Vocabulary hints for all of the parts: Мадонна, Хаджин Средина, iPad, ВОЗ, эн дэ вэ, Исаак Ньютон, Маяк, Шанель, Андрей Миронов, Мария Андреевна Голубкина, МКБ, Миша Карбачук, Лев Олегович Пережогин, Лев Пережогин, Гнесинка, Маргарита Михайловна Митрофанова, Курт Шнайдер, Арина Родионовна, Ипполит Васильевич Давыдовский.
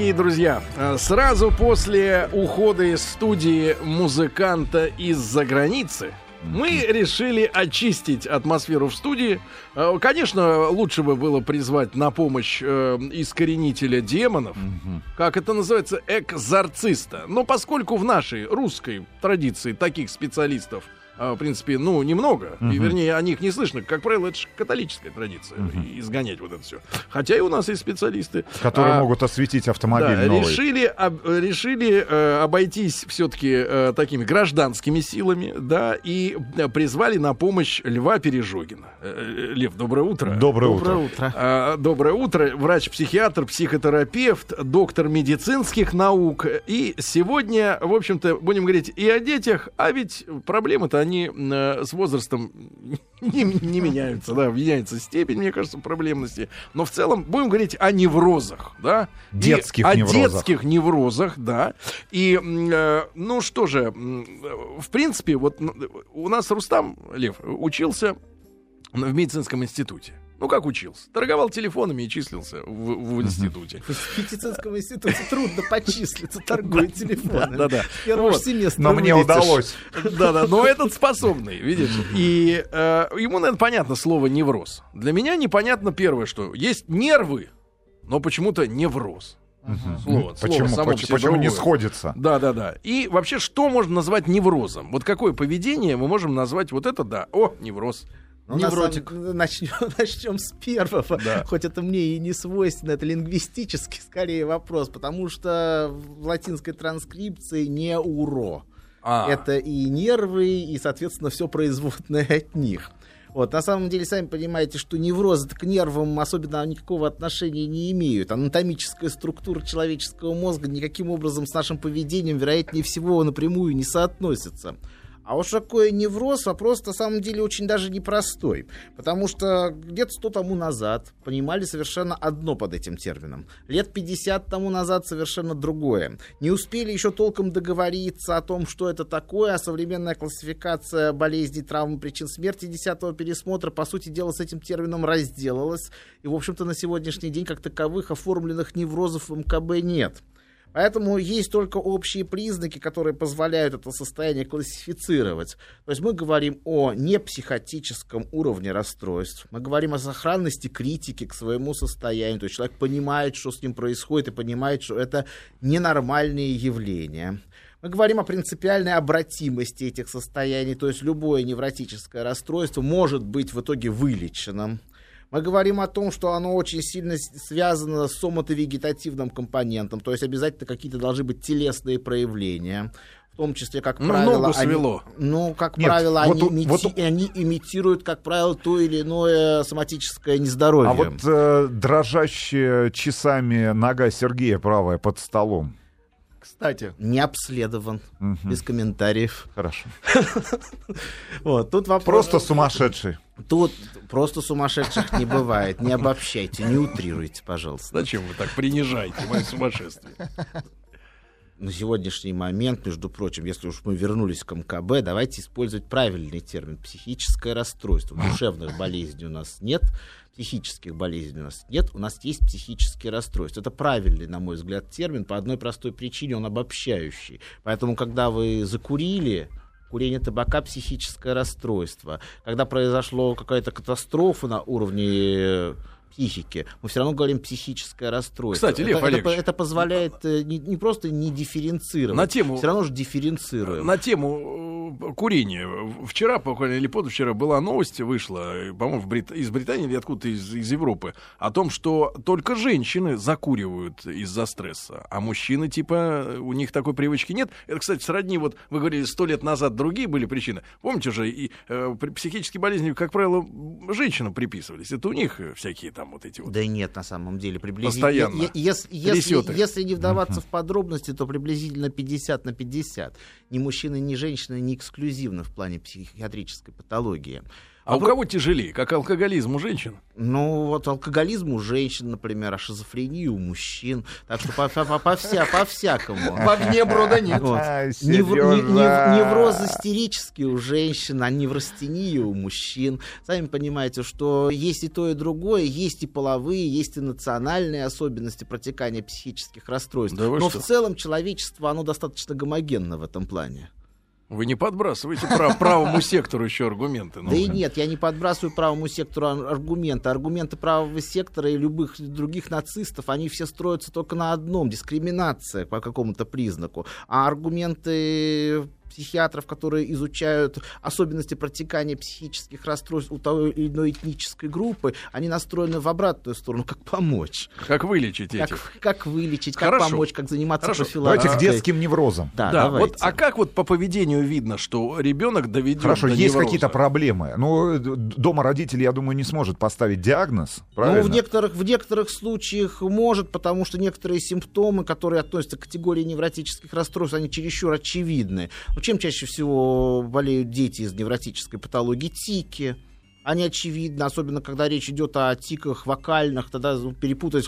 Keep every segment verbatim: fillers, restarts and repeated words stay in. Дорогие друзья, сразу после ухода из студии музыканта из-за границы мы решили очистить атмосферу в студии. Конечно, лучше бы было призвать на помощь э, искоренителя демонов, mm-hmm. как это называется, экзорциста. Но поскольку в нашей русской традиции таких специалистов, э, в принципе, ну, немного, mm-hmm. и, вернее, о них не слышно, как правило, это же католическая традиция, mm-hmm. изгонять вот это все. Хотя и у нас есть специалисты. Которые а, могут осветить автомобиль да, новый. Решили, об, решили э, обойтись все-таки э, такими гражданскими силами, да, и э, призвали на помощь Льва Пережогина. Э, Лев, доброе утро. Доброе, доброе утро. утро. А, доброе утро. Врач-психиатр, психотерапевт, доктор медицинских наук. И сегодня, в общем-то, будем говорить и о детях, а ведь проблемы-то они э, с возрастом не, не меняются, да, меняется степень, мне кажется, проблемности. Но в целом будем говорить о неврозах, да. Детских и, неврозах. О детских неврозах, да. И, э, ну что же, в принципе, вот у нас Рустам, Лев, учился в медицинском институте. Ну, как учился? Торговал телефонами и числился в, в институте. В медицинском институте трудно почислиться, торгует телефонами. Да-да. Первого семестра. Но мне удалось. Да-да, но этот способный, видишь. И ему, наверное, понятно слово «невроз». Для меня непонятно первое, что есть нервы, но почему-то невроз. Uh-huh. Слово, почему слово почему, почему не сходится? Да, да, да. И вообще, что можно назвать неврозом? Вот какое поведение мы можем назвать вот это, да, о, невроз. Ну, невротик. Начнем, начнем с первого. Да. Хоть это мне и не свойственно, это лингвистический скорее вопрос, потому что в латинской транскрипции «неуро». А. Это и нервы, и, соответственно, все производное от них. Вот, на самом деле, сами понимаете, что неврозы к нервам особенно никакого отношения не имеют. Анатомическая структура человеческого мозга никаким образом с нашим поведением, вероятнее всего, напрямую не соотносится. А уж такой невроз, вопрос на самом деле очень даже непростой. Потому что где-то сто тому назад понимали совершенно одно под этим термином. Лет пятьдесят тому назад совершенно другое. Не успели еще толком договориться о том, что это такое, а современная классификация болезней, травм, причин смерти десятого пересмотра, по сути дела, с этим термином разделалась. И, в общем-то, на сегодняшний день как таковых оформленных неврозов в МКБ нет. Поэтому есть только общие признаки, которые позволяют это состояние классифицировать. То есть мы говорим о непсихотическом уровне расстройств, мы говорим о сохранности критики к своему состоянию, то есть человек понимает, что с ним происходит, и понимает, что это ненормальные явления. Мы говорим о принципиальной обратимости этих состояний, то есть любое невротическое расстройство может быть в итоге вылечено. Мы говорим о том, что оно очень сильно связано с сомато-вегетативным компонентом, то есть обязательно какие-то должны быть телесные проявления. В том числе, как ну, правило, они, ну, как Нет, правило вот, они, имити... вот... они имитируют, как правило, то или иное соматическое нездоровье. А вот э, дрожащая часами нога Сергея правая под столом. Кстати. Не обследован. Угу. Без комментариев. Хорошо. Вот, тут вопрос... Просто сумасшедший. Тут просто сумасшедших не бывает. Не обобщайте, не утрируйте, пожалуйста. Зачем вы так принижаете мое сумасшествие? На сегодняшний момент, между прочим, если уж мы вернулись к МКБ, давайте использовать правильный термин. Психическое расстройство. Душевных болезней у нас нет. Психических болезней у нас нет, у нас есть психические расстройства. Это правильный, на мой взгляд, термин по одной простой причине, он обобщающий. Поэтому, когда вы закурили, курение табака — психическое расстройство. Когда произошла какая-то катастрофа на уровне психики, мы все равно говорим психическое расстройство. Кстати, Лев это, Олегович, это, это позволяет не, не просто не дифференцировать, на тему, все равно же дифференцируем. На тему курения. Вчера, буквально, или позавчера была новость, вышла, по-моему, в Брит... из Британии или откуда-то из, из Европы, о том, что только женщины закуривают из-за стресса, а мужчины, типа, у них такой привычки нет. Это, кстати, сродни, вот вы говорили, сто лет назад другие были причины. Помните же, и, э, психические болезни, как правило, женщинам приписывались. Это у них всякие там. Там вот эти вот. Да нет, на самом деле, приблизительно. Если, если, если не вдаваться uh-huh. в подробности, то приблизительно пятьдесят на пятьдесят. Ни мужчины, ни женщины не эксклюзивны в плане психиатрической патологии. А, а у кого тяжелее? Как алкоголизм у женщин? Ну, вот алкоголизм у женщин, например, а шизофрения у мужчин. Так что по-всякому. В огне брода нет. Неврозы истерические у женщин, а неврастения у мужчин. Сами понимаете, что есть и то, и другое. Есть и половые, есть и национальные особенности протекания психических расстройств. Но в целом человечество, оно достаточно гомогенно в этом плане. Вы не подбрасываете прав, правому сектору еще аргументы. Ну. Да и нет, я не подбрасываю правому сектору аргументы. Аргументы правого сектора и любых других нацистов, они все строятся только на одном — дискриминация по какому-то признаку. А аргументы психиатров, которые изучают особенности протекания психических расстройств у той или иной этнической группы, они настроены в обратную сторону, как помочь. Как вылечить этих. Как, как вылечить, Хорошо. Как помочь, как заниматься профилактикой. Давайте к детским неврозам. Да, да, вот, а как вот по поведению видно, что ребенок доведен Хорошо, до есть невроза? Какие-то проблемы. Но дома родители, я думаю, не сможет поставить диагноз, правильно? Ну, в некоторых, в некоторых случаях может, потому что некоторые симптомы, которые относятся к категории невротических расстройств, они чересчур очевидны. Чем чаще всего болеют дети из невротической патологии? Тики. Они очевидны, особенно когда речь идет о тиках вокальных, тогда перепутать...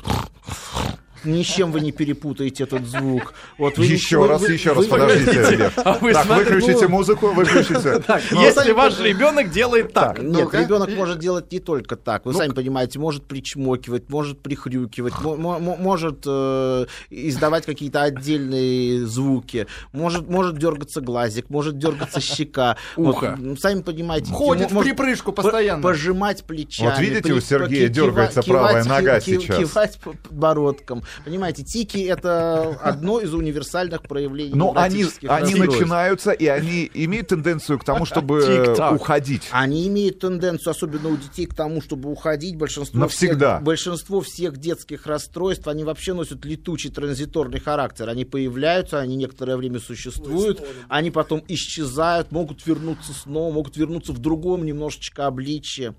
Ни с чем вы не перепутаете этот звук. Вот вы еще ничего, раз, вы, еще вы, раз, вы, подождите, Лев. А вы так, смотри, выключите ну... музыку, выключите. Так, ну, если сами... ваш ребенок делает так. так нет, ну-ка. Ребенок может делать не только так. Вы ну-ка. Сами понимаете, может причмокивать, может прихрюкивать, м- м- может э- издавать какие-то отдельные звуки, может, может дергаться глазик, может дергаться щека. Ухо. Вот, сами понимаете. Ходит в припрыжку постоянно. Пожимать плечами. Вот видите, при... у Сергея ки- дергается кива- правая кива- нога кив- сейчас. Кивать подбородком. Понимаете, тики — это одно из универсальных проявлений. Но они, они начинаются, и они имеют тенденцию к тому, чтобы Тик-так. уходить. Они имеют тенденцию, особенно у детей, к тому, чтобы уходить. Большинство всех, большинство всех детских расстройств, они вообще носят летучий транзиторный характер. Они появляются, они некоторое время существуют, они потом исчезают, могут вернуться снова, могут вернуться в другом немножечко обличье.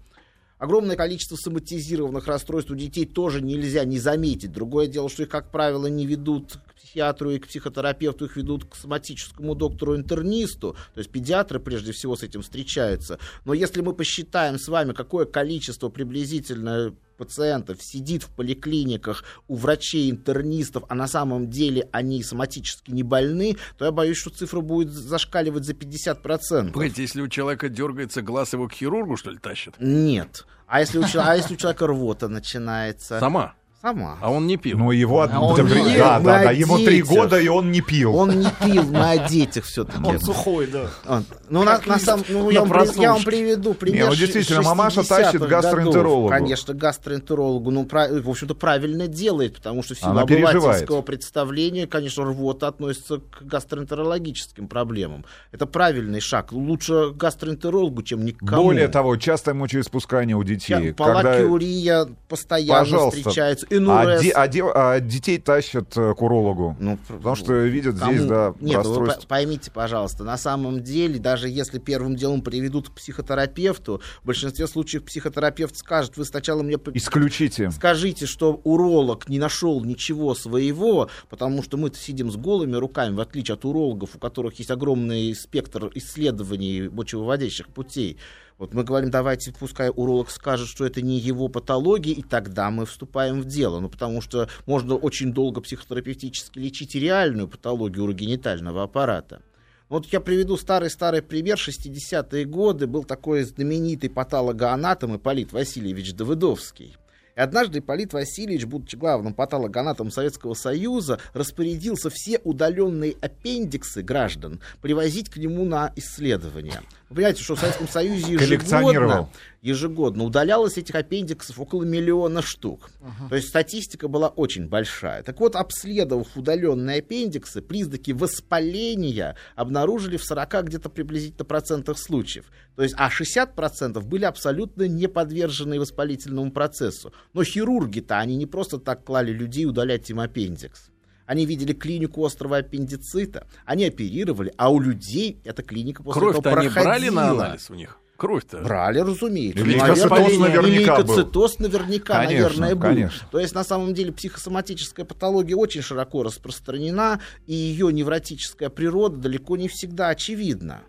Огромное количество соматизированных расстройств у детей тоже нельзя не заметить. Другое дело, что их, как правило, не ведут к психиатру и к психотерапевту, их ведут к соматическому доктору-интернисту. То есть педиатры, прежде всего, с этим встречаются. Но если мы посчитаем с вами, какое количество приблизительно пациентов сидит в поликлиниках у врачей-интернистов, а на самом деле они соматически не больны, то я боюсь, что цифра будет зашкаливать за пятьдесят процентов. Погодите, если у человека дергается глаз, его к хирургу, что ли, тащат? Нет. А если у, а если у человека рвота начинается? Сама? Сама. А он не пил. Но его а он да, не да, да, да, ему три года, и он не пил. Он не пил, мы о детях все-таки. Он сухой, да. Он. Ну, на, на сам, ну я, вам, я вам приведу пример. Не, ну, действительно, мамаша тащит гастроэнтерологу. Конечно, гастроэнтерологу. Ну, в общем-то, правильно делает, потому что в силу Она обывательского представления, конечно, рвота относится к гастроэнтерологическим проблемам. Это правильный шаг. Лучше гастроэнтерологу, чем никому. Более того, частое мочеиспускание у детей. Полакиурия постоянно Пожалуйста. Встречается. А, де, а, де, а детей тащат к урологу, ну, потому что видят кому... здесь да, Нет, расстройство. Вы поймите, пожалуйста, на самом деле, даже если первым делом приведут к психотерапевту, в большинстве случаев психотерапевт скажет: вы сначала мне... Исключите. Скажите, что уролог не нашел ничего своего, потому что мы-то сидим с голыми руками, в отличие от урологов, у которых есть огромный спектр исследований мочевыводящих путей. Вот мы говорим: давайте, пускай уролог скажет, что это не его патология, и тогда мы вступаем в дело. Ну, потому что можно очень долго психотерапевтически лечить и реальную патологию урогенитального аппарата. Вот я приведу старый-старый пример. шестидесятые годы был такой знаменитый патологоанатом Ипполит Васильевич Давыдовский. И однажды Ипполит Васильевич, будучи главным патологоанатом Советского Союза, распорядился все удаленные аппендиксы граждан привозить к нему на исследование. Вы понимаете, что в Советском Союзе ежегодно, ежегодно удалялось этих аппендиксов около миллиона штук. Uh-huh. То есть статистика была очень большая. Так вот, обследовав удаленные аппендиксы, признаки воспаления обнаружили в сорока где-то приблизительно процентах случаев. То есть, а шестьдесят процентов были абсолютно не подвержены воспалительному процессу. Но хирурги-то, они не просто так клали людей удалять им аппендикс. Они видели клинику острого аппендицита, они оперировали, а у людей эта клиника после Кровь-то этого проходила. Кровь-то они брали на анализ у них? Кровь-то? Брали, разумеется. Лейкоцитоз наверняка был. Лейкоцитоз наверняка, конечно, наверное, был. Конечно. То есть, на самом деле, психосоматическая патология очень широко распространена, и ее невротическая природа далеко не всегда очевидна.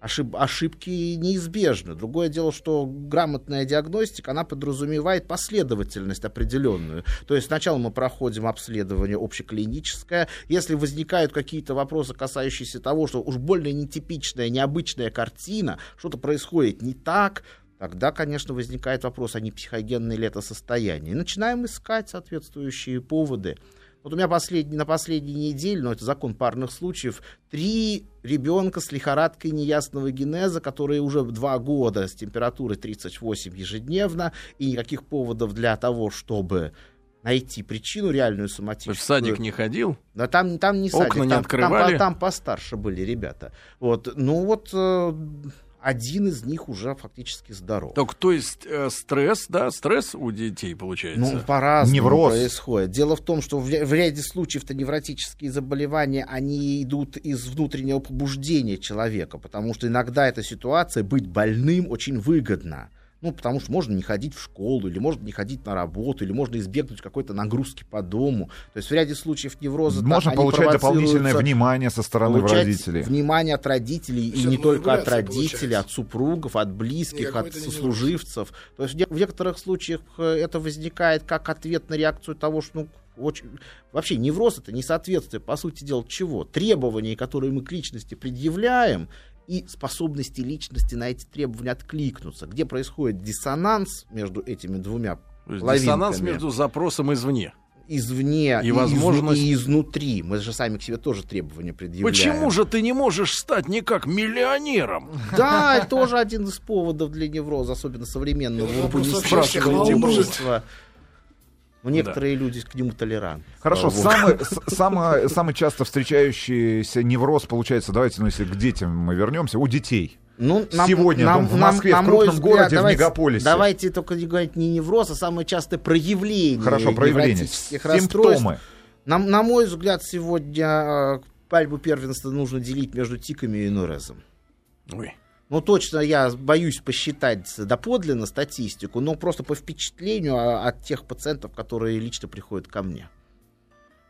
Ошиб- ошибки неизбежны. Другое дело, что грамотная диагностика, она подразумевает последовательность определенную. То есть сначала мы проходим обследование общеклиническое. Если возникают какие-то вопросы, касающиеся того, что уж более нетипичная, необычная картина, что-то происходит не так, тогда, конечно, возникает вопрос, а не психогенное ли это состояние. И начинаем искать соответствующие поводы. Вот у меня последний, на последней неделе, но ну, это закон парных случаев, три ребенка с лихорадкой неясного генеза, которые уже два года с температурой тридцать восемь ежедневно, и никаких поводов для того, чтобы найти причину реальную соматическую. В садик не ходил? Да, там, там не садик. Окна не там, открывали? Там, там постарше были ребята. Вот, ну вот... Один из них уже фактически здоров. Так, то есть э, стресс, да, стресс у детей получается? Ну, по-разному невроз происходит. Дело в том, что в, в ряде случаев-то невротические заболевания, они идут из внутреннего побуждения человека, потому что иногда эта ситуация, быть больным, очень выгодна. Ну, потому что можно не ходить в школу, или можно не ходить на работу, или можно избегнуть какой-то нагрузки по дому. То есть в ряде случаев неврозы... Можно так, получать дополнительное внимание со стороны родителей. Внимание от родителей, все и не только от родителей, получается. От супругов, от близких, никакой от сослуживцев. То есть в некоторых случаях это возникает как ответ на реакцию того, что... Ну, очень... Вообще невроз — это несоответствие, по сути дела, чего? Требований, которые мы к личности предъявляем, и способности личности на эти требования откликнуться. Где происходит диссонанс между этими двумя половинками? Диссонанс между запросом извне. Извне и, и, возможность... и изнутри. Мы же сами к себе тоже требования предъявляем. Почему же ты не можешь стать никак миллионером? Да, это тоже один из поводов для невроза, особенно современного урбанистического. Но некоторые да. люди к нему толерантны. Хорошо, самый, самый, самый часто встречающийся невроз, получается, давайте, ну, если к детям мы вернемся, у детей. Ну, нам, сегодня нам, в Москве, нам, в крупном взгляд, городе, давайте, в мегаполисе. Давайте только не говорить не невроз, а самое частое проявление. Хорошо, проявление, симптомы. На, на мой взгляд, сегодня пальму первенства нужно делить между тиками и нурезом. Ой. Ну, точно я боюсь посчитать доподлинно статистику, но просто по впечатлению от тех пациентов, которые лично приходят ко мне.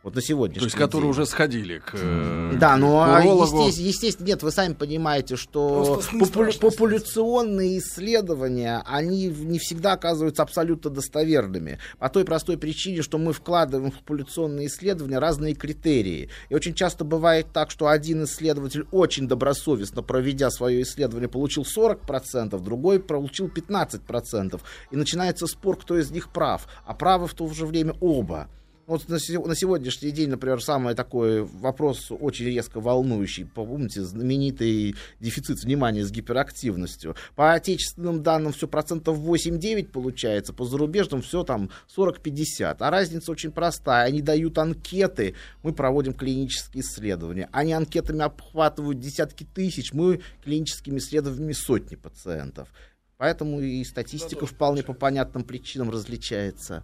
Вот на сегодняшний день. То есть, день. которые уже сходили к урологу. Да, но, есте- естественно, нет, вы сами понимаете, что попу- популяционные исследования, они не всегда оказываются абсолютно достоверными. По той простой причине, что мы вкладываем в популяционные исследования разные критерии. И очень часто бывает так, что один исследователь, очень добросовестно проведя свое исследование, получил сорок процентов, другой получил пятнадцать процентов. И начинается спор, кто из них прав. А правы в то же время оба. Вот на сегодняшний день, например, самый такой вопрос очень резко волнующий. Помните, знаменитый дефицит внимания с гиперактивностью. По отечественным данным все процентов восемь-девять получается, по зарубежным все там сорок-пятьдесят. А разница очень простая. Они дают анкеты, мы проводим клинические исследования. Они анкетами обхватывают десятки тысяч, мы клиническими исследованиями сотни пациентов. Поэтому и статистика вполне по понятным причинам различается.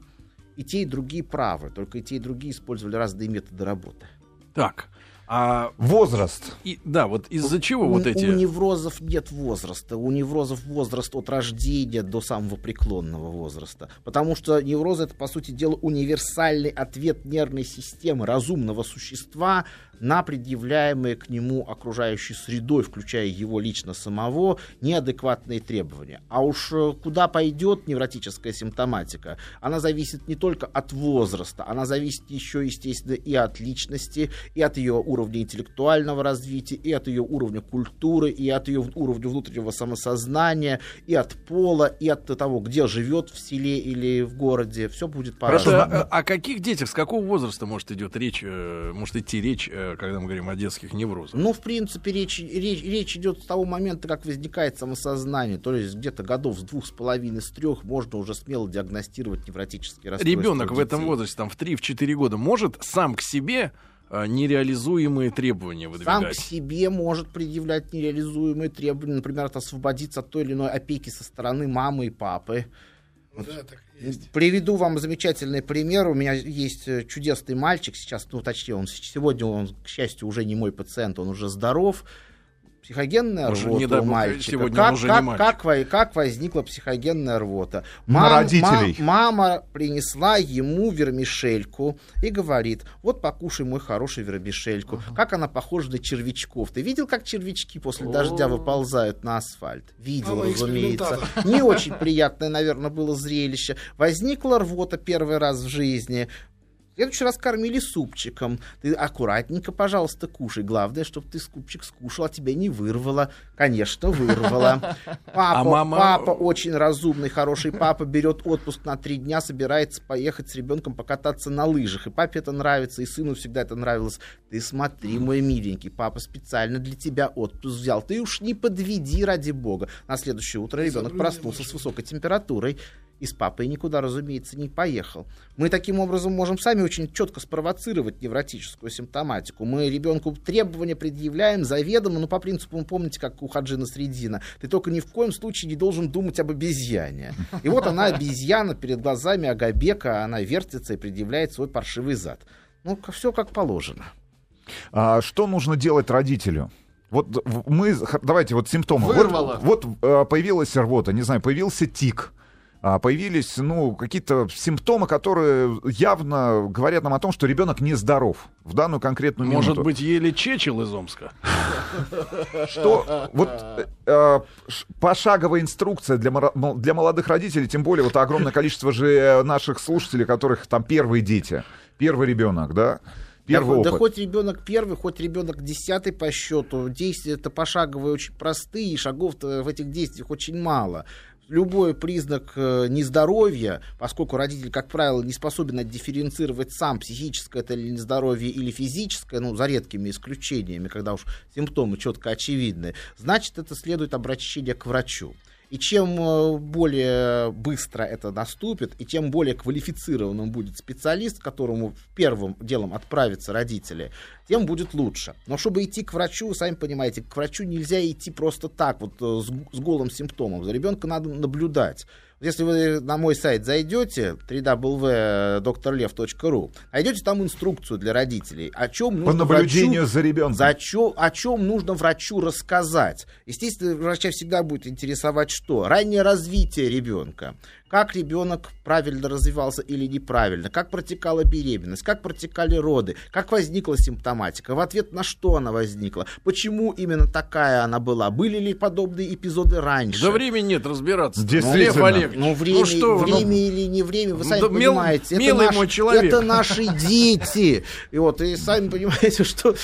И те, и другие правы, только и те, и другие использовали разные методы работы. Так, а возраст? И, да, вот из-за чего у, вот эти... У неврозов нет возраста. У неврозов возраст от рождения до самого преклонного возраста. Потому что неврозы — это, по сути дела, универсальный ответ нервной системы разумного существа на предъявляемые к нему окружающей средой, включая его лично самого, неадекватные требования. А уж куда пойдет невротическая симптоматика, она зависит не только от возраста, она зависит еще, естественно, и от личности, и от ее уровня интеллектуального развития, и от ее уровня культуры, и от ее уровня внутреннего самосознания, и от пола, и от того, где живет, в селе или в городе. Все будет по-разному. А, о каких детях, с какого возраста может идет речь, может идти речь, когда мы говорим о детских неврозах? Ну, в принципе, речь, речь, речь идет с того момента, как возникает самосознание. То есть где-то годов с двух с половиной, с трех можно уже смело диагностировать невротические расстройства. Ребенок в этом возрасте, там, в три-четыре года, может сам к себе нереализуемые требования выдвигать? Сам к себе может предъявлять нереализуемые требования. Например, это освободиться от той или иной опеки со стороны мамы и папы. Вот. Да, так есть. Приведу вам замечательный пример. У меня есть чудесный мальчик сейчас, ну, точнее, он сегодня, он, к счастью, уже не мой пациент, он уже здоров. Психогенная уже рвота не до... у мальчика. Как, как, не как, как, как возникла психогенная рвота? Мам, На родителей. Мам, мама принесла ему вермишельку и говорит: вот покушай, мой хороший, вермишельку. Uh-huh. Как она похожа на червячков. Ты видел, как червячки после oh. дождя выползают на асфальт? Видел, oh, разумеется. Не очень приятное, наверное, было зрелище. Возникла рвота первый раз в жизни. В следующий раз кормили супчиком. Ты аккуратненько, пожалуйста, кушай. Главное, чтобы ты супчик скушал, а тебя не вырвало. Конечно, вырвало. Папа, а мама... папа очень разумный, хороший папа, берет отпуск на три дня, собирается поехать с ребенком покататься на лыжах. И папе это нравится, и сыну всегда это нравилось. Ты смотри, мой миленький, папа специально для тебя отпуск взял. Ты уж не подведи, ради бога. На следующее утро ребенок проснулся с высокой температурой. И с папой никуда, разумеется, не поехал. Мы таким образом можем сами очень четко спровоцировать невротическую симптоматику. Мы ребенку требования предъявляем заведомо, но по принципу, помните, как у Хаджина Средина, ты только ни в коем случае не должен думать об обезьяне. И вот она, обезьяна, перед глазами Агабека, она вертится и предъявляет свой паршивый зад. Ну, все как положено. А что нужно делать родителю? Вот мы, давайте, вот симптомы. Вырвало. Вот, вот появилась рвота, не знаю, появился тик. Появились, ну, какие-то симптомы, которые явно говорят нам о том, что ребенок нездоров в данную конкретную минуту. Может быть, еле чечил из Омска. Что, вот пошаговая инструкция для молодых родителей, тем более вот огромное количество же наших слушателей, которых там первые дети, первый ребенок, да? Да, да хоть ребенок первый, хоть ребенок десятый по счету, действия-то пошаговые очень простые, и шагов-то в этих действиях очень мало. Любой признак нездоровья, поскольку родитель, как правило, не способен отдифференцировать сам, психическое это или нездоровье, или физическое, ну, за редкими исключениями, когда уж симптомы четко очевидны, значит, это следует обращение к врачу. И чем более быстро это наступит, и тем более квалифицированным будет специалист, к которому первым делом отправятся родители, тем будет лучше. Но чтобы идти к врачу, сами понимаете, к врачу нельзя идти просто так, вот с, с голым симптомом. За ребенка надо наблюдать. Если вы на мой сайт зайдете, дабл ю дабл ю дабл ю точка дрэ лев точка ру, найдете там инструкцию для родителей, о чем нужно, врачу, за за чё, о чем нужно врачу рассказать. Естественно, врача всегда будет интересовать что? Раннее развитие ребенка. Как ребенок правильно развивался или неправильно, как протекала беременность, как протекали роды, как возникла симптоматика, в ответ на что она возникла, почему именно такая она была, были ли подобные эпизоды раньше. Да времени нет разбираться. Ну, Лев Олегович, ну, время, ну, что, время ну, или не время, вы сами да, понимаете. Мил, это, милый наш, мой человек. Это наши дети. И вот, и сами понимаете, что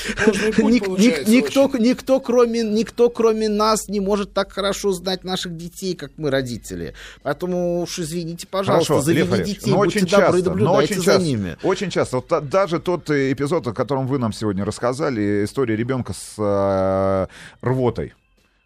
никто, кроме нас, не может так хорошо знать наших детей, как мы, родители. Поэтому... извините, пожалуйста. Хорошо, за вини детей, будьте очень добры, часто, но очень за часто, ними. Очень часто. Вот, та, даже тот эпизод, о котором вы нам сегодня рассказали, история ребенка с э, рвотой,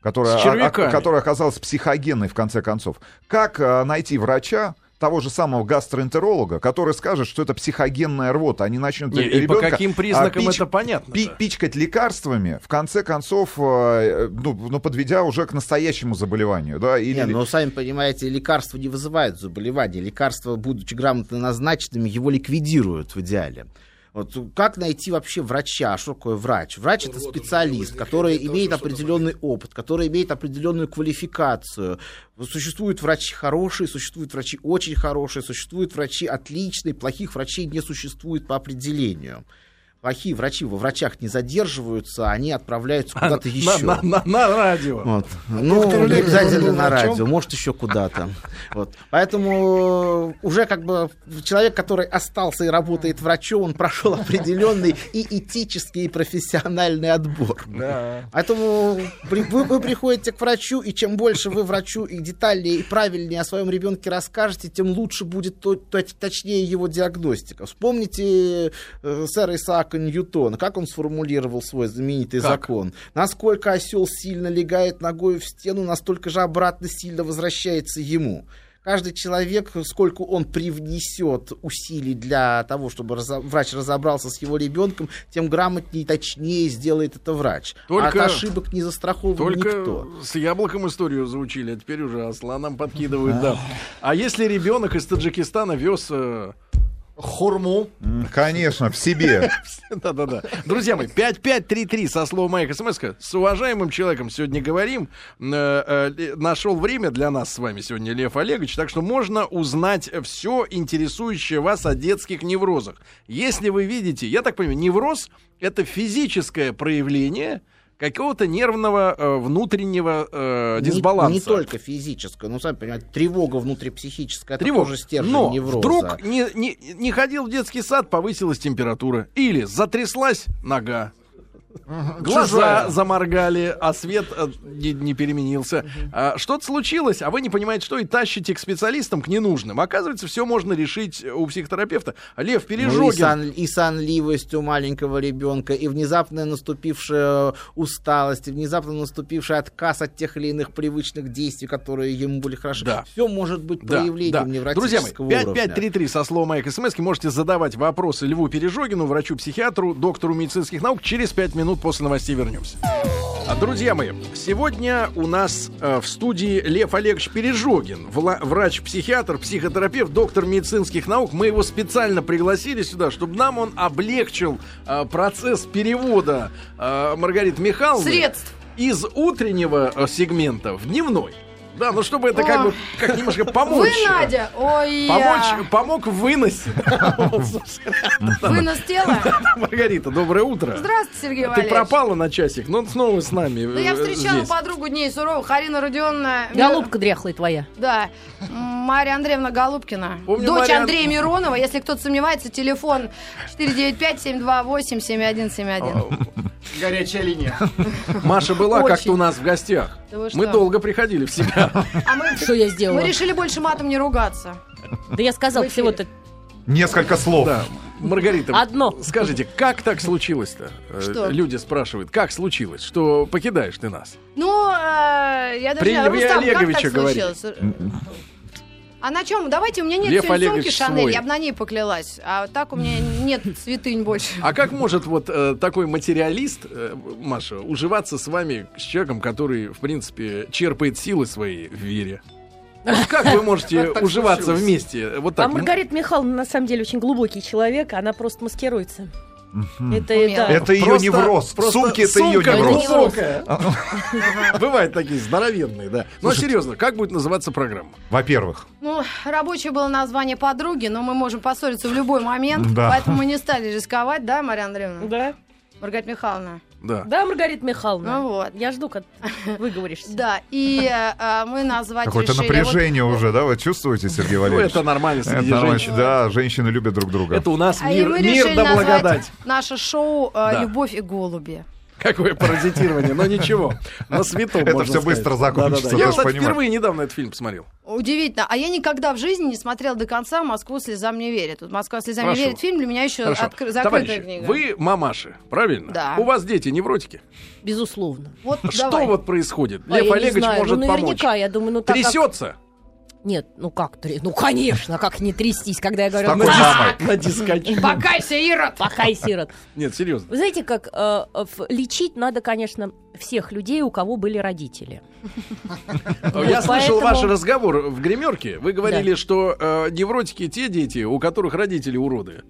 которая, с о, о, которая оказалась психогенной, в конце концов. Как э, найти врача, того же самого гастроэнтеролога, который скажет, что это психогенная рвота. Они начнут не, ребенка, и по каким признакам пич, это понятно? Пи, пичкать лекарствами, в конце концов, ну, ну, подведя уже к настоящему заболеванию. Да, или... не, но, сами понимаете, лекарства не вызывают заболевания. Лекарства, будучи грамотно назначенными, его ликвидируют в идеале. Вот как найти вообще врача? Что такое врач? Врач — это специалист, который имеет определенный опыт, который имеет определенную квалификацию. Существуют врачи хорошие, существуют врачи очень хорошие, существуют врачи отличные, плохих врачей не существует по определению. Плохие врачи во врачах не задерживаются, они отправляются куда-то а, еще. На, на, на радио. Вот. Ну, обязательно на радио, может, еще куда-то. Вот. Поэтому уже как бы человек, который остался и работает врачом, он прошел определенный и этический, и профессиональный отбор. Да. Поэтому вы, вы приходите к врачу, и чем больше вы врачу и детальнее, и правильнее о своем ребенке расскажете, тем лучше будет то, то, точнее его диагностика. Вспомните э, сэра Исаака Ньютона, как он сформулировал свой знаменитый как? закон. Насколько осел сильно легает ногой в стену, настолько же обратно сильно возвращается ему. Каждый человек, сколько он привнесет усилий для того, чтобы разо... врач разобрался с его ребенком, тем грамотнее и точнее сделает это врач. Только... От ошибок не застрахован только никто. Только с яблоком историю заучили, а теперь уже осла нам подкидывают. А если ребенок из Таджикистана вез... Хурму. Конечно, в себе. Да-да-да. Друзья мои, пять пять три три со словом «Маяк» смс-ка. С уважаемым человеком сегодня говорим. Нашел время для нас с вами сегодня Лев Олегович, так что можно узнать все интересующее вас о детских неврозах. Если вы видите, я так понимаю, невроз — это физическое проявление какого-то нервного э, внутреннего э, дисбаланса. Не, не только физическое, ну, сами понимаете, тревога внутрипсихическая, это тоже стержень но невроза. Вдруг не, не, не ходил в детский сад, повысилась температура. Или затряслась нога. Глаза заморгали, а свет не, не переменился. Uh-huh. а, Что-то случилось, а вы не понимаете, что, и тащите к специалистам, к ненужным. Оказывается, все можно решить у психотерапевта. Лев Пережогин. Ну и, сон, и сонливость у маленького ребенка, и внезапная наступившая усталость, и внезапно наступивший отказ от тех или иных привычных действий, которые ему были хороши. Да. Все может быть проявлением да, да. невротического уровня. Друзья мои, пять пять три три со словом «Маяк» смс-ки можете задавать вопросы Льву Пережогину, врачу-психиатру, доктору медицинских наук. Через пять минут после новостей вернемся. А, друзья мои, сегодня у нас э, в студии Лев Олегович Пережогин, вла- врач-психиатр, психотерапевт, доктор медицинских наук. Мы его специально пригласили сюда, чтобы нам он облегчил э, процесс перевода э, Маргариты Михайловны средств из утреннего э, сегмента в дневной. Да, ну чтобы это как О. бы как немножко помочь. Вы, Надя, ой, помочь, помог вынос. Вынос тела. Маргарита, доброе утро. Здравствуйте, Сергей Валерьевич. Ты пропала на часик, но снова с нами. Да я встречала подругу дней суровых, Арина Родионовна. Голубка дряхлая твоя. Да, Мария Андреевна Голубкина. Дочь Андрея Миронова. Если кто-то сомневается, телефон четыре девять пять семь два восемь семь один семь один. Горячая линия. Маша была Очень. как-то у нас в гостях. Мы долго приходили в себя. А мы, что я сделала? Мы решили больше матом не ругаться. Да я сказал всего-то... Несколько слов. Да. Маргарита, Одно. скажите, как так случилось-то? Что? Люди спрашивают, как случилось, что покидаешь ты нас? Ну, э, я даже... При Льве Олеговиче говорит. А на чем? Давайте, у меня нет сегодня сумки Шанель, свой. Я бы на ней поклялась. А так у меня нет святынь больше. А как может вот э, такой материалист, э, Маша, уживаться с вами, с человеком, который, в принципе, черпает силы свои в вере? Вот как вы можете вот уживаться случилось. вместе? Вот так. А Маргарита Михайловна, на самом деле, очень глубокий человек, она просто маскируется. Это, это... это ее просто, невроз. Просто сумки это ее невроз. Бывают такие здоровенные, да. Ну серьезно, как будет называться программа? Во-первых. Ну, рабочее было название «Подруги», но мы можем поссориться в любой момент. Поэтому мы не стали рисковать, да, Мария Андреевна? Да. Маргарита Михайловна. Да. Да, Маргарита Михайловна. Ну, вот. Я жду, как вы говоришься. Да, и э, мы назвать Какое-то решили... Какое-то напряжение вот... уже, да? Вы чувствуете, Сергей Валерьевич? Ну, это нормально среди это женщин. Значит, да, женщины любят друг друга. Это у нас а мир, мир да благодать. Наше шоу э, да. «Любовь и голуби». Какое паразитирование, но ничего. На свету, это все сказать. Быстро закончится. Да, да, да. Я, кстати, понимаю. Впервые недавно этот фильм посмотрел. Удивительно. А я никогда в жизни не смотрела до конца «Москва слезам не верит». Вот «Москва слезам Хорошо. не верит» фильм для меня еще откры... закрытая Товарищи, книга. Вы мамаши, правильно? Да. У вас дети невротики? Безусловно. Вот, что давай. вот происходит? А, Лев Олегович может ну, помочь. Я думаю, ну, так трясется? Как... Нет, ну как трясти? Ну, конечно, как не трястись, когда я говорю... На дискотеке. Покайся, Ирод! Покайся, Ирод. Нет, серьезно. Вы знаете, как лечить надо, конечно, всех людей, у кого были родители. Я слышал ваш разговор в гримерке. Вы говорили, что невротики те дети, у которых родители уроды.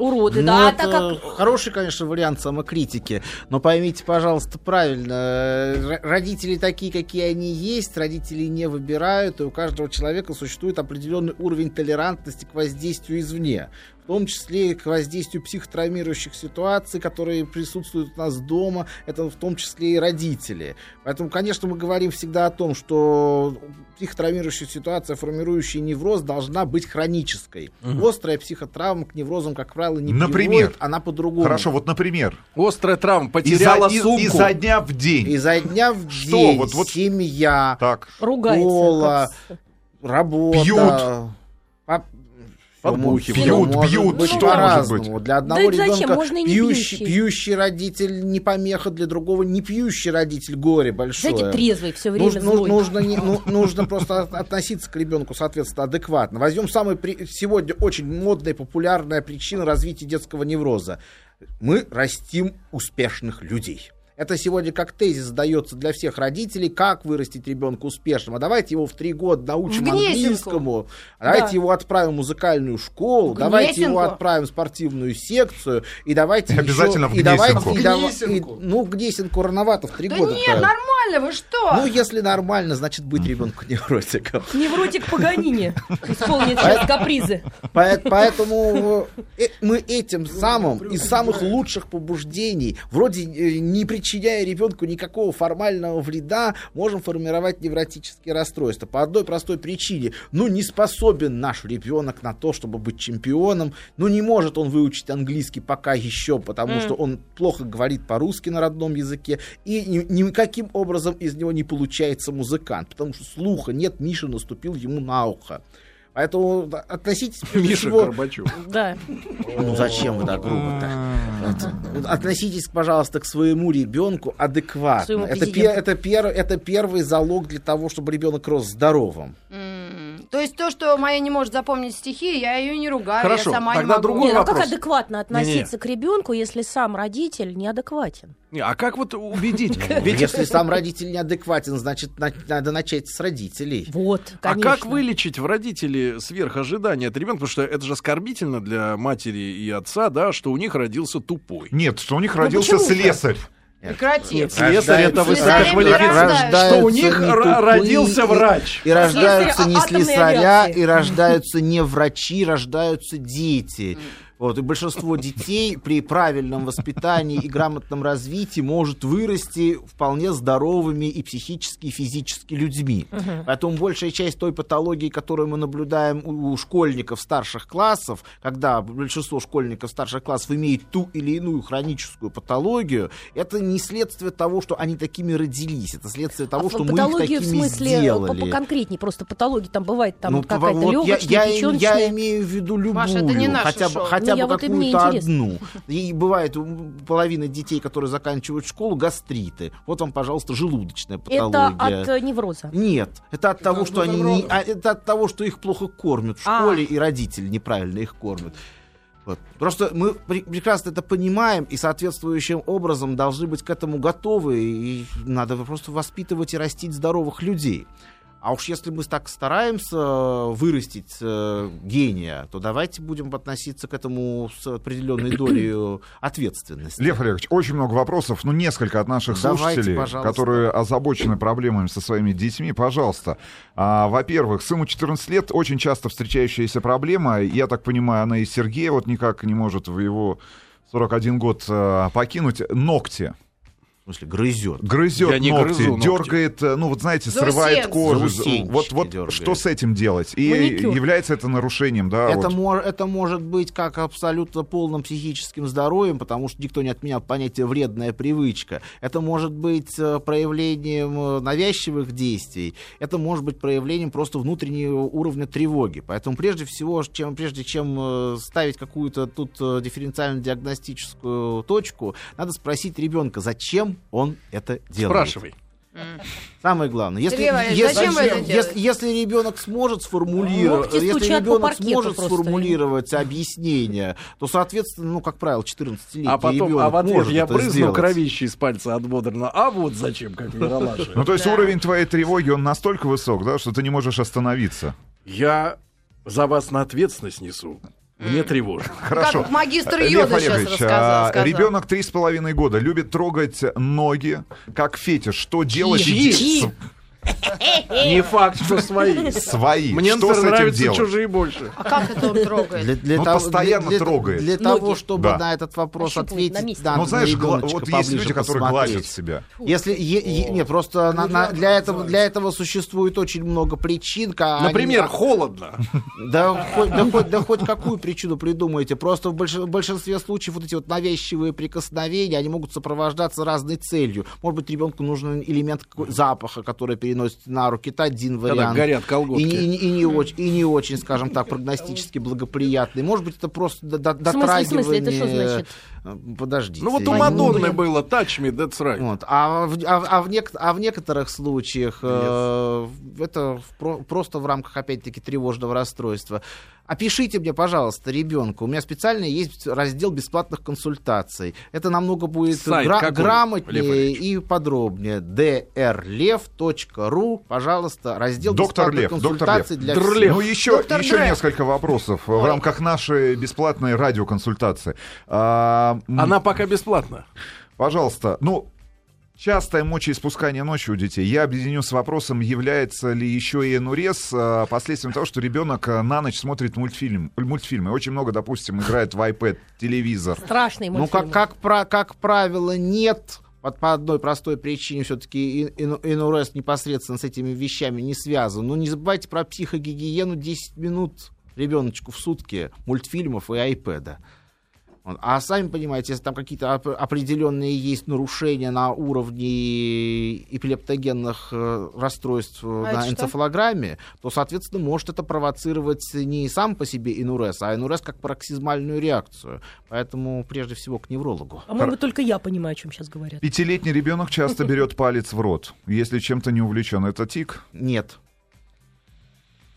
Уроды, ну, да, это так как... Хороший, конечно, вариант самокритики, но поймите, пожалуйста, правильно, родители такие, какие они есть, родители не выбирают, и у каждого человека существует определенный уровень толерантности к воздействию извне. В том числе к воздействию психотравмирующих ситуаций, которые присутствуют у нас дома, это в том числе и родители. Поэтому, конечно, мы говорим всегда о том, что психотравмирующая ситуация, формирующая невроз, должна быть хронической. Угу. Острая психотравма к неврозам, как правило, не например, приводит, она по-другому. Хорошо, вот, например. Острая травма, потеряла изо, сумку. Изо дня в день. Изо дня в что? день. Вот, вот... Семья, так. школа, как... работа. Пьют. По... Подбухивают, бьют, может бьют, быть, что может быть? Для одного да ребенка пьющий, пьющий родитель не помеха, для другого не пьющий родитель горе большое. Знаете, трезвый все время нужно, злой. Нужно, не, ну, нужно просто относиться к ребенку, соответственно, адекватно. Возьмем самую при... сегодня очень модная, популярная причина развития детского невроза. Мы растим успешных людей. Это сегодня как тезис задается для всех родителей, как вырастить ребенка успешным. А давайте его в три года научим английскому, давайте да. его отправим в музыкальную школу, в давайте его отправим в спортивную секцию, и давайте обязательно еще, в Гнесинку. И давайте, в Гнесинку. И, ну, в Гнесинку рановато, в три да года. Да нет, правильно. Нормально, вы что? Ну, если нормально, значит быть ребенку невротиком. Невротик Паганини исполнит сейчас капризы. Поэтому мы этим самым из самых лучших побуждений, вроде не причиняя ребенку никакого формального вреда, можем формировать невротические расстройства. По одной простой причине. Ну, не способен наш ребенок на то, чтобы быть чемпионом. Ну, не может он выучить английский пока еще, потому mm. что он плохо говорит по-русски на родном языке. И никаким образом из него не получается музыкант. Потому что слуха нет, Миша наступил ему на ухо. Поэтому относитесь... Миша Карбачук. Да. Ну зачем вы так грубо-то? Относитесь, пожалуйста, к своему ребенку адекватно. Это, это, пер, это первый залог для того, чтобы ребенок рос здоровым. То есть то, что моя не может запомнить стихи, я ее не ругаю, хорошо, я сама не могу. Другой не, ну вопрос. Как адекватно относиться не, не. К ребенку, если сам родитель неадекватен? Не, а как вот убедить? Если сам родитель неадекватен, значит, надо начать с родителей. Вот, а как вылечить в родителе сверхожидания от ребенка? Потому что это же оскорбительно для матери и отца, да, что у них родился тупой. Нет, что у них родился слесарь. Прекрати. Слесарь это высококвалифицированный. Что у них родился врач. И рождаются не слесаря, и рождаются не врачи, рождаются дети. Вот, и большинство детей при правильном воспитании и грамотном развитии может вырасти вполне здоровыми и психически, и физически людьми. Uh-huh. Поэтому большая часть той патологии, которую мы наблюдаем у, у школьников старших классов, когда большинство школьников старших классов имеет ту или иную хроническую патологию, это не следствие того, что они такими родились, это следствие того, а что мы их такими в смысле, сделали. Поконкретнее, просто патология там бывает там ну, какая-то вот легочная, я, печеночная. Я имею в виду любую, Маша, это не наше хотя бы... Хотя ну, бы вот какую-то одну. И бывает у половины детей, которые заканчивают школу, гастриты. Вот вам, пожалуйста, желудочная патология. Это от невроза? Нет. Это от, это того, что они не, а, это от того, что их плохо кормят в школе, а. И родители неправильно их кормят. Вот. Просто мы прекрасно это понимаем и соответствующим образом должны быть к этому готовы. И надо просто воспитывать и растить здоровых людей. А уж если мы так стараемся вырастить э, гения, то давайте будем относиться к этому с определенной долей ответственности. Лев Олегович, очень много вопросов, ну, несколько от наших давайте, слушателей, пожалуйста. Которые озабочены проблемами со своими детьми. Пожалуйста. А, во-первых, сыну четырнадцать лет очень часто встречающаяся проблема. Я так понимаю, она и Сергея вот никак не может в его сорок один год а, покинуть. Ногти. В смысле, грызет. Грызет я ногти, грызу, дергает, ногти. Ну вот знаете, за срывает усен. Кожу. Вот, вот что с этим делать? И маникюр. Является это нарушением, да? Это, вот. мор, это может быть как абсолютно полным психическим здоровьем, потому что никто не отменял понятие «вредная привычка». Это может быть проявлением навязчивых действий, это может быть проявлением просто внутреннего уровня тревоги. Поэтому прежде всего, чем, прежде чем ставить какую-то тут дифференциально-диагностическую точку, надо спросить ребенка, зачем он это делает. Спрашивай. Самое главное, если, Тревая, если, если, если, если ребенок сможет сформулировать, если ребенок сможет сформулировать объяснение, то, соответственно, ну, как правило, четырнадцатилетний а ребенок а может это я брызну сделать. Кровище из пальца отбодрано, а вот зачем, как веролажи. Ну, то есть уровень твоей тревоги, он настолько высок, да, что ты не можешь остановиться. Я за вас на ответственность несу. Мне тревожно. Хорошо. Как магистр Йода сейчас рассказал. Сказал. Ребенок три с половиной года любит трогать ноги, как фетиш. Что делать? Чьи? Не факт, что свои. Свои. Мне что с этим делать? Чужие больше. А как это он трогает? Для, для ну, того, постоянно для, трогает. Для, для того, чтобы да. на этот вопрос а ответить. Да, ну, знаешь, гла- вот есть люди, посмотреть. Которые гладят себя. Если, е- е- не, просто на, на, для, этого, для этого существует очень много причин. Например, они... холодно. Да, хоть, да, хоть, да хоть какую причину придумаете. Просто в, больш- в большинстве случаев вот эти вот навязчивые прикосновения, они могут сопровождаться разной целью. Может быть, ребенку нужен элемент запаха, который переносит наносит на руки, это один вариант. Когда горят колготки. И, и, и, не очень, и не очень, скажем так, прогностически благоприятный. Может быть, это просто дотрагивание... В смысле, в смысле, это что значит? Подождите. Ну вот у Мадонны было touch me, that's right. Вот. А, в, а, а, в нек- а в некоторых случаях yes. э, это в, просто в рамках, опять-таки, тревожного расстройства. Опишите мне, пожалуйста, ребенка. У меня специально есть раздел бесплатных консультаций. Это намного будет гра- грамотнее и подробнее. ди эр лев точка ру. Пожалуйста, раздел доктор бесплатных Лев, консультаций доктор для Лев. Всех. Ну еще, еще несколько вопросов в рамках нашей бесплатной радиоконсультации. Она пока бесплатна. Пожалуйста, ну, частое мочеиспускание ночью у детей. Я объединю с вопросом, является ли еще и энурез последствием того, что ребенок на ночь смотрит мультфильм, мультфильмы. Очень много, допустим, играет в iPad, телевизор. Страшный мультфильм. Ну, как, как, как правило, нет... По одной простой причине все-таки энурез непосредственно с этими вещами не связан. Но не забывайте про психогигиену. Десять минут ребеночку в сутки мультфильмов и айпэда. А сами понимаете, если там какие-то определенные есть нарушения на уровне эпилептогенных расстройств а на энцефалограмме, что? То, соответственно, может это провоцировать не сам по себе энурез, а энурез как пароксизмальную реакцию. Поэтому, прежде всего, к неврологу. А может быть, только я понимаю, о чем сейчас говорят. Пятилетний ребенок часто берет палец в рот, если чем-то не увлечен. Это тик? Нет.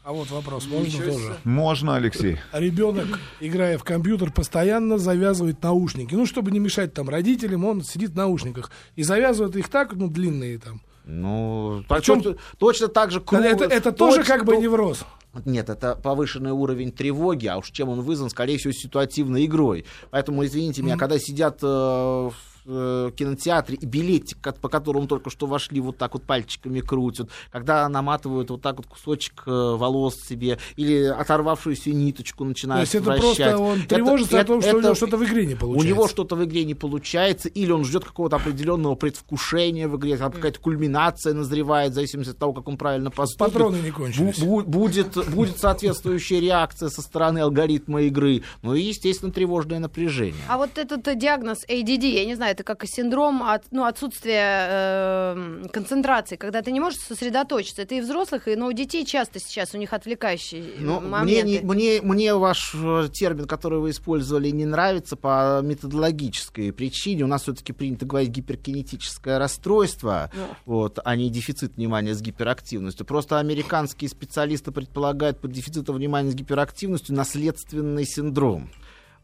А вот вопрос, можно тоже? Можно, Алексей. Ребенок, играя в компьютер, постоянно завязывает наушники. Ну, чтобы не мешать там родителям, он сидит в наушниках. И завязывает их так, ну, длинные там. Ну, причем точно, точно так же... Кру... Это, это тоже точно... как бы невроз. Нет, это повышенный уровень тревоги, а уж чем он вызван, скорее всего, ситуативной игрой. Поэтому, извините mm-hmm. меня, когда сидят... Э- кинотеатре и билетик, по которому только что вошли, вот так вот пальчиками крутят, когда наматывают вот так вот кусочек волос себе или оторвавшуюся ниточку начинают вращать. То есть это просто он тревожится это, о том, это, что у него что-то в игре не получается. У него что-то в игре не получается, или он ждет какого-то определенного предвкушения в игре, там какая-то кульминация назревает, в зависимости от того, как он правильно поступит. Патроны не кончились. Бу- будет, будет соответствующая реакция со стороны алгоритма игры. Ну и, естественно, тревожное напряжение. А вот этот диагноз эй ди ди, я не знаю, это как и синдром от, ну, отсутствия э, концентрации, когда ты не можешь сосредоточиться. Это и взрослых, и, но у детей часто сейчас у них отвлекающие ну, моменты. Мне, мне, мне ваш термин, который вы использовали, не нравится по методологической причине. У нас все-таки принято говорить гиперкинетическое расстройство, yeah. вот, а не дефицит внимания с гиперактивностью. Просто американские специалисты предполагают под дефицитом внимания с гиперактивностью наследственный синдром.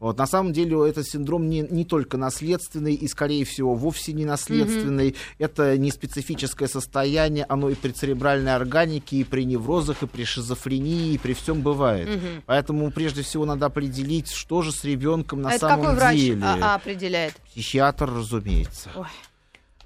Вот, на самом деле этот синдром не, не только наследственный и, скорее всего, вовсе не наследственный. Mm-hmm. Это неспецифическое состояние, оно и при церебральной органике, и при неврозах, и при шизофрении, и при всем бывает. Mm-hmm. Поэтому, прежде всего, надо определить, что же с ребенком на а самом деле. Это какой деле. врач а, а, определяет? Психиатр, разумеется. Ой.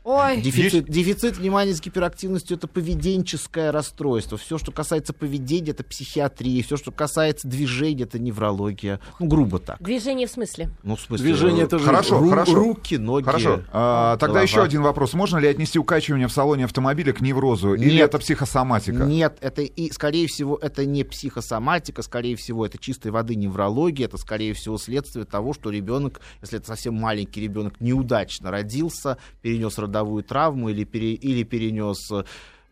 Ой. Дефицит, дефицит внимания с гиперактивностью — это поведенческое расстройство. Все, что касается поведения, это психиатрия. Все, что касается движения, это неврология. Ну, грубо так. Движение в смысле? Ну, в смысле. Движение — это же хорошо, ру- хорошо. руки, ноги. Хорошо. А, тогда голова. Еще один вопрос. Можно ли отнести укачивание в салоне автомобиля к неврозу? Нет. Или это психосоматика? Нет, это и, скорее всего, это не психосоматика. Скорее всего, это чистой воды неврология. Это, скорее всего, следствие того, что ребенок, если это совсем маленький ребенок, неудачно родился, перенес родителей. Родовую травму или, пере, или перенес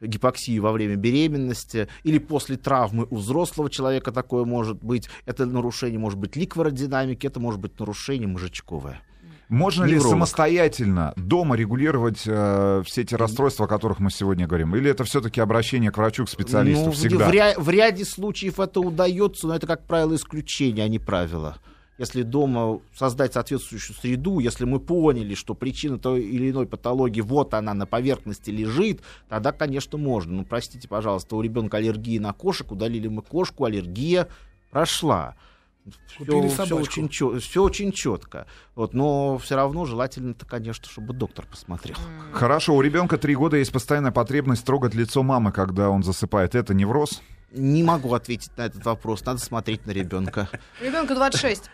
гипоксию во время беременности, или после травмы у взрослого человека такое может быть. Это нарушение может быть ликвородинамики, это может быть нарушение мозжечковое. Можно невролог. Ли самостоятельно дома регулировать э, все эти расстройства, о которых мы сегодня говорим? Или это все-таки обращение к врачу, к специалисту ну, всегда? В, ря- в ряде случаев это удается, но это, как правило, исключение, а не правило. Если дома создать соответствующую среду, если мы поняли, что причина той или иной патологии, вот она на поверхности лежит, тогда, конечно, можно. Ну, простите, пожалуйста, у ребенка аллергия на кошек, удалили мы кошку, аллергия прошла. Все, все, очень чё, все очень четко. Вот, но все равно желательно-то, конечно, чтобы доктор посмотрел. Хорошо, у ребенка три года есть постоянная потребность трогать лицо мамы, когда он засыпает. Это невроз? Не могу ответить на этот вопрос. Надо смотреть на ребенка. Ребенку двадцать шесть.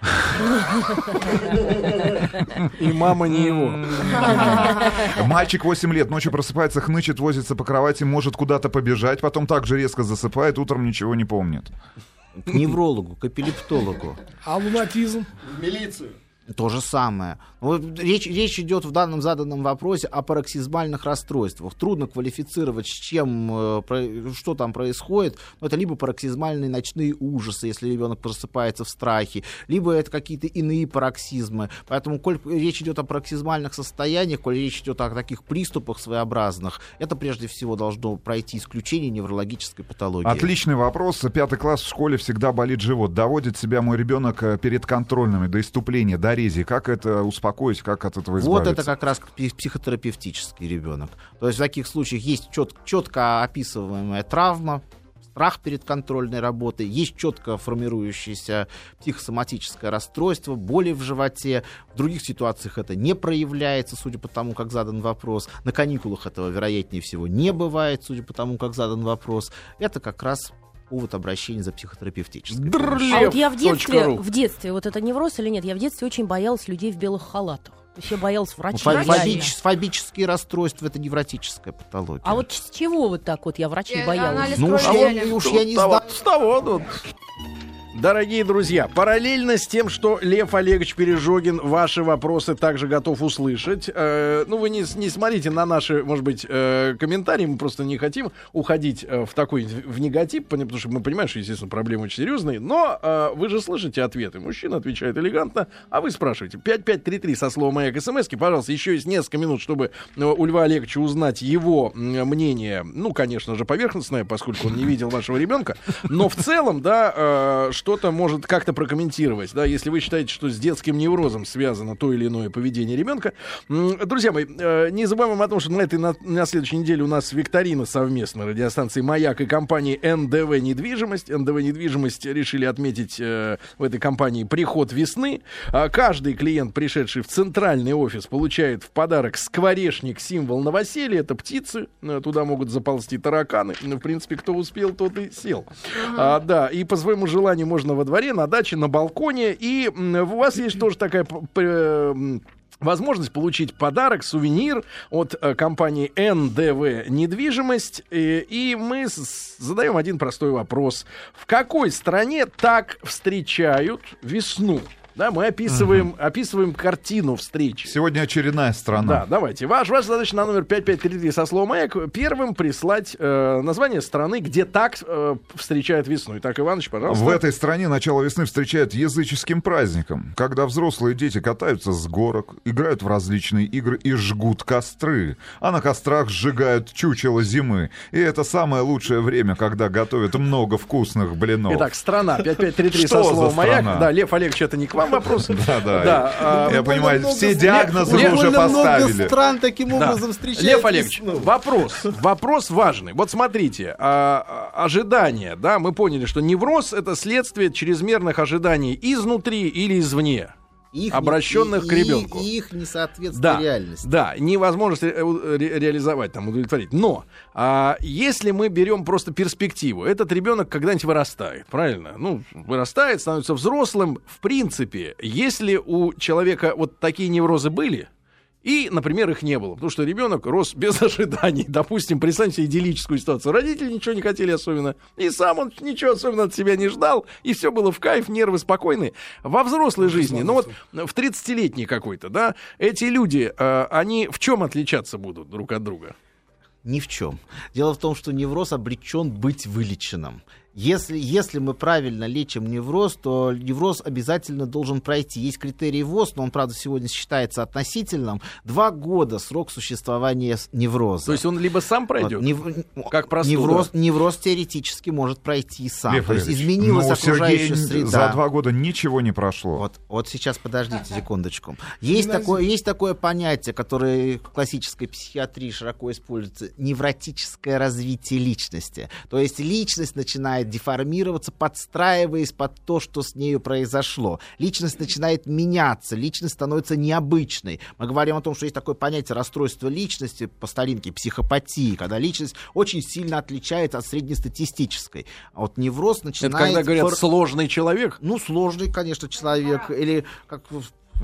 И мама не его. Мальчик восемь лет. Ночью просыпается, хнычет, возится по кровати, может куда-то побежать. Потом так же резко засыпает, утром ничего не помнит. К неврологу, к эпилептологу. А лунатизм? В милицию. То же самое. Вот речь, речь идет в данном заданном вопросе о пароксизмальных расстройствах. Трудно квалифицировать, с чем, что там происходит. Но это либо пароксизмальные ночные ужасы, если ребенок просыпается в страхе, либо это какие-то иные пароксизмы. Поэтому, коль речь идет о пароксизмальных состояниях, коль речь идет о таких приступах своеобразных, это прежде всего должно пройти исключение неврологической патологии. Отличный вопрос. Пятый класс, в школе всегда болит живот. Доводит себя мой ребенок перед контрольными до иступления, до рези. Как это успокоить, как от этого избавиться? Вот это как раз психотерапевтический ребенок. То есть в таких случаях есть чет, четко описываемая травма, страх перед контрольной работой, есть четко формирующееся психосоматическое расстройство, боли в животе. В других ситуациях это не проявляется, судя по тому, как задан вопрос. На каникулах этого, вероятнее всего, не бывает, судя по тому, как задан вопрос. Это как раз повод обращения за психотерапевтической. А вот я в детстве, в детстве, вот это невроз или нет, я в детстве очень боялась людей в белых халатах. Вообще боялась врача. Фобич, фобические расстройства — это невротическая патология. А вот с чего вот так вот я врачей я боялась? Ну уж, а я, уж я не знаю. С того вот. Дорогие друзья, параллельно с тем, что Лев Олегович Пережогин ваши вопросы также готов услышать, э, ну вы не, не смотрите на наши, может быть, э, комментарии, мы просто не хотим уходить э, в такой в негатив, потому что мы понимаем, что, естественно, проблемы очень серьезные, но э, вы же слышите ответы, мужчина отвечает элегантно, а вы спрашиваете. пять пять три три со словом «Маяк» смс-ки, пожалуйста, еще есть несколько минут, чтобы у Льва Олеговича узнать его мнение, ну, конечно же, поверхностное, поскольку он не видел вашего ребенка, но в целом, да, что э, кто-то может как-то прокомментировать, да, если вы считаете, что с детским неврозом связано то или иное поведение ребенка. Друзья мои, не забываем о том, что на этой на, на следующей неделе у нас викторина совместная радиостанции «Маяк» и компании эн дэ вэ «Недвижимость». эн дэ вэ «Недвижимость» решили отметить э, в этой компании приход весны. А каждый клиент, пришедший в центральный офис, получает в подарок скворечник, символ новоселья. Это птицы, туда могут заползти тараканы. В принципе, кто успел, тот и сел. А, да, и по своему желанию можно Можно во дворе, на даче, на балконе. И у вас есть тоже такая возможность получить подарок, сувенир от компании эн дэ вэ «Недвижимость». И мы задаем один простой вопрос. В какой стране так встречают весну? Да, мы описываем, угу. описываем картину встречи. Сегодня очередная страна. Да, давайте. Ваш, ваша задача на номер пять пять три три со словом «Маяк» первым прислать э, название страны, где так э, встречают весну. Итак, Иваныч, пожалуйста. В этой стране начало весны встречают языческим праздником, когда взрослые дети катаются с горок, играют в различные игры и жгут костры. А на кострах сжигают чучело зимы. И это самое лучшее время, когда готовят много вкусных блинов. Итак, страна пять пять три три со словом «Маяк». Да, Лев Олегович, это не к вам вопрос. Да, да. да а, я понимаю, много, все диагнозы Лев, уже поставили. Много стран таким образом да. встречаются. Лев Олегович, вопрос, вопрос важный. Вот смотрите, а, ожидания, да, мы поняли, что невроз — это следствие чрезмерных ожиданий изнутри или извне. Их обращенных не, к ребенку. И их несоответствие да, реальности. Да, невозможно ре- ре- реализовать, там, удовлетворить. Но а, если мы берем просто перспективу, этот ребенок когда-нибудь вырастает, правильно? Ну, вырастает, становится взрослым. В принципе, если у человека вот такие неврозы были, и, например, их не было, потому что ребенок рос без ожиданий. Допустим, представьте себе идиллическую ситуацию. Родители ничего не хотели особенно, и сам он ничего особенно от себя не ждал, и все было в кайф, нервы спокойные. Во взрослой жизни, ну вот в тридцатилетней какой-то, да, эти люди, они в чем отличаться будут друг от друга? Ни в чем. Дело в том, что невроз обречен быть вылеченным. Если, если мы правильно лечим невроз, то невроз обязательно должен пройти. Есть критерий ВОЗ, но он, правда, сегодня считается относительным. Два года срок существования невроза. То есть он либо сам пройдет, вот, нев... как простуда. Невроз, невроз теоретически может пройти сам. Лев Ильич, то есть изменилась окружающая Сергей среда. За два года ничего не прошло. Вот, вот сейчас подождите секундочку. Есть такое, есть такое понятие, которое в классической психиатрии широко используется. Невротическое развитие личности. То есть личность начинает деформироваться, подстраиваясь под то, что с нею произошло. Личность начинает меняться, личность становится необычной. Мы говорим о том, что есть такое понятие расстройства личности, по старинке психопатии, когда личность очень сильно отличается от среднестатистической. А вот невроз начинает... Это когда говорят фор... сложный человек? Ну, сложный, конечно, человек. Или как...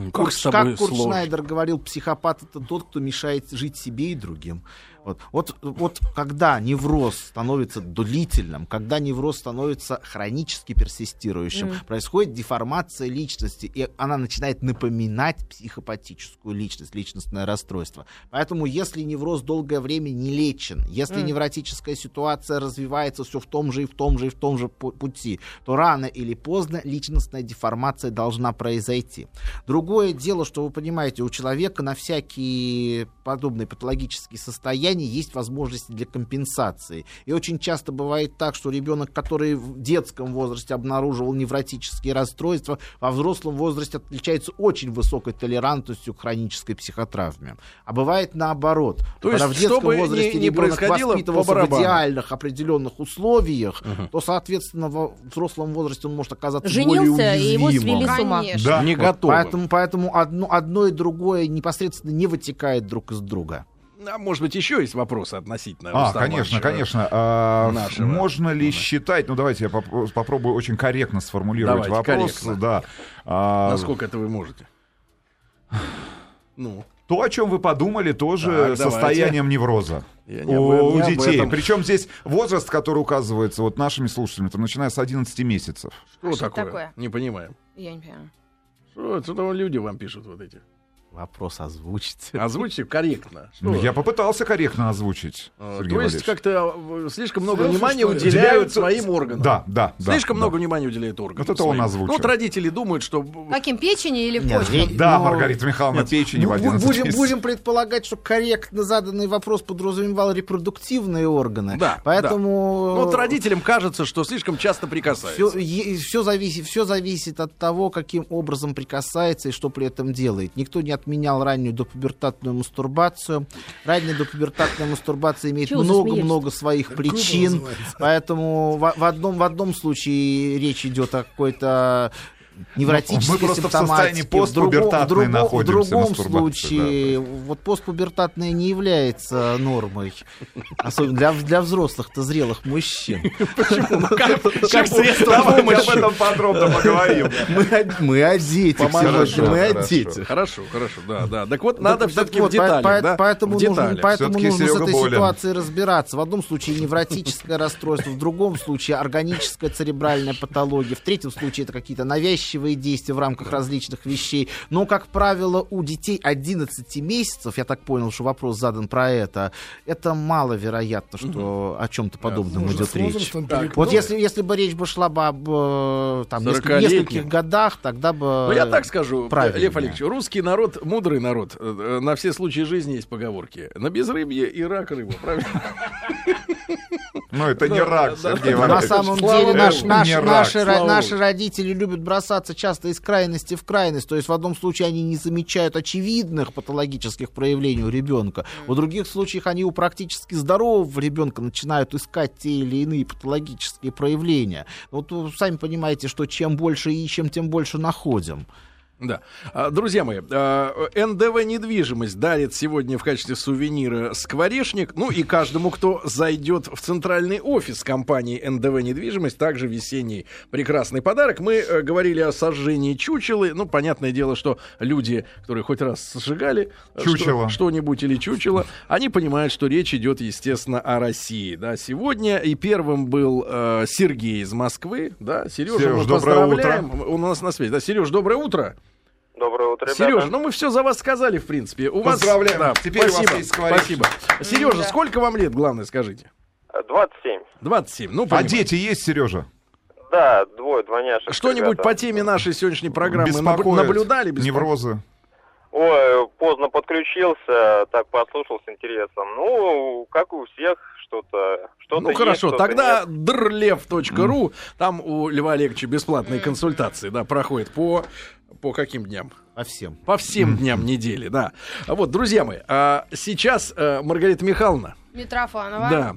Как, Курт, как Курт Шнайдер говорил, психопат — это тот, кто мешает жить себе и другим. Вот, вот, вот когда невроз становится длительным, когда невроз становится хронически персистирующим, mm. происходит деформация личности, и она начинает напоминать психопатическую личность, личностное расстройство. Поэтому если невроз долгое время не лечен, если mm. невротическая ситуация развивается все в том же и в том же и в том же пути, то рано или поздно личностная деформация должна произойти. Другое дело, что вы понимаете, у человека на всякие подобные патологические состояния есть возможности для компенсации. И очень часто бывает так, что ребенок, который в детском возрасте обнаруживал невротические расстройства, во взрослом возрасте отличается очень высокой толерантностью к хронической психотравме. А бывает наоборот. То есть, в детском возрасте не, не ребенок воспитывался в идеальных определенных условиях, угу. то, соответственно, во взрослом возрасте он может оказаться женился, более уязвимым. Женился, и его свели с ума. Да. Не готовым. Поэтому, поэтому одно, одно и другое непосредственно не вытекает друг из друга. А может быть, еще есть вопросы относительно а, конечно, конечно. А, нашего, можно ли да. считать, ну давайте я поп- попробую очень корректно сформулировать давайте, вопрос. Корректно. Да. А, насколько это вы можете? Ну. То, о чем вы подумали, тоже так, состоянием давайте. невроза я не у, у детей. Причем здесь возраст, который указывается вот нашими слушателями, там, начиная с одиннадцати месяцев. Что, а что такое? такое? Не понимаю. Я не понимаю. Что люди вам пишут вот эти? Вопрос озвучите. Озвучите корректно. Ну, я попытался корректно озвучить, Сергей То Валерьевич. Есть как-то слишком много Слышу, внимания уделяют это... своим органам. Да, да. Слишком да, много да. внимания уделяют органам. Вот это он озвучил. Вот родители думают, что... Каким, печени или почкам? Да, но... Маргарита Михайловна, нет. печени ну, в одиннадцать будем, будем предполагать, что корректно заданный вопрос подразумевал репродуктивные органы. Да, поэтому... Да. Вот родителям кажется, что слишком часто прикасается. Все, все, зависит, все зависит от того, каким образом прикасается и что при этом делает. Никто не отменял раннюю допубертатную мастурбацию. Ранняя допубертатная мастурбация имеет много-много своих причин. Поэтому в, в, одном, в одном случае речь идет о какой-то невротической мы симптоматике. Мы просто в состоянии постпубертатной в другом, находимся. В другом случае да, да. вот постпубертатная не является нормой. Особенно для, для взрослых-то зрелых мужчин. Почему? Как средство помощи. Об этом подробно поговорим. Мы о детях. Мы о детях. Хорошо, хорошо. Да, да. Так вот, надо все-таки в деталях. Поэтому нужно с этой ситуацией разбираться. В одном случае невротическое расстройство, в другом случае органическая церебральная патология, в третьем случае это какие-то навязчивые действия в рамках различных вещей. Но, как правило, у детей одиннадцати месяцев, я так понял, что вопрос задан про это, это маловероятно, что mm-hmm. о чем-то подобном yeah, идет речь. Вот если, если бы речь бы шла бы об там, нескольких годах, тогда бы... Ну, я так скажу, правильнее. Лев Алексеевич, русский народ, мудрый народ, на все случаи жизни есть поговорки. На безрыбье и рак рыба, правильно? Ну, это не рак, Сергей Валерьевич. На самом деле, наши родители любят бросаться часто из крайности в крайность. То есть в одном случае они не замечают очевидных патологических проявлений у ребенка. В других случаях они у практически здорового ребенка начинают искать те или иные патологические проявления. Вот вы сами понимаете, что чем больше ищем, тем больше находим. Да. Друзья мои, эн дэ вэ недвижимость дарит сегодня в качестве сувенира скворечник. Ну и каждому, кто зайдет в центральный офис компании эн дэ вэ недвижимость, также весенний прекрасный подарок. Мы говорили о сожжении чучелы. Ну, понятное дело, что люди, которые хоть раз сжигали что, что-нибудь или чучело, они понимают, что речь идет, естественно, о России. Да, сегодня и первым был э, Сергей из Москвы. Да, Сережа, Сереж, мы поздравляем. Доброе утро. Он у нас на связи. Да, Сереж, доброе утро. Доброе утро, ребята. Сережа, ну мы все за вас сказали, в принципе. У Поздравляем. Вас... Да, теперь спасибо, у вас есть спасибо. Сережа, да. сколько вам лет, главное, скажите? двадцать семь. двадцать семь, ну понимаем. А дети есть, Сережа? Да, двое, двойняшек. Что-нибудь ребята. По теме нашей сегодняшней программы беспокоит. Наблюдали? Беспокоит? Неврозы. Ой, поздно подключился, так послушал с интересом. Ну, как у всех, что-то, что-то ну, есть, хорошо, что-то тогда нет. др лев точка ру, mm. там у Льва Олеговича бесплатные mm. консультации, да, проходят по... По каким дням? По всем. По всем дням недели, да. Вот, друзья мои, сейчас Маргарита Михайловна Митрофанова да,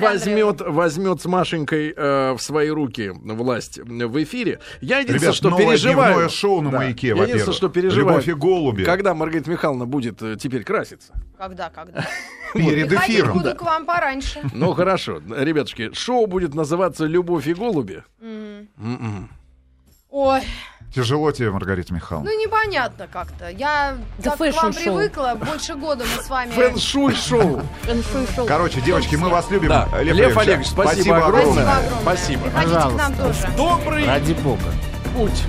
возьмет, возьмет с Машенькой э, в свои руки власть в эфире. Я единственное, Ребят, что новое переживаю... Дневное шоу на да, Маяке, я во-первых. Единственное, что переживаю... Любовь и голуби. Когда Маргарита Михайловна будет теперь краситься? Когда, когда? Перед эфиром. Буду к вам пораньше. Ну, хорошо. Ребятушки, шоу будет называться «Любовь и голуби». Ой... Тяжело тебе, Маргарита Михайловна? Ну, непонятно как-то. Я да как к вам шоу. привыкла. Больше года мы с вами... Фэн-шуй-шоу. Короче, девочки, мы вас любим. Да. Лев, Лев Олегович, спасибо, спасибо огромное. Спасибо огромное. Спасибо. Приходите к нам тоже. Добрый... Ради бога. Путь.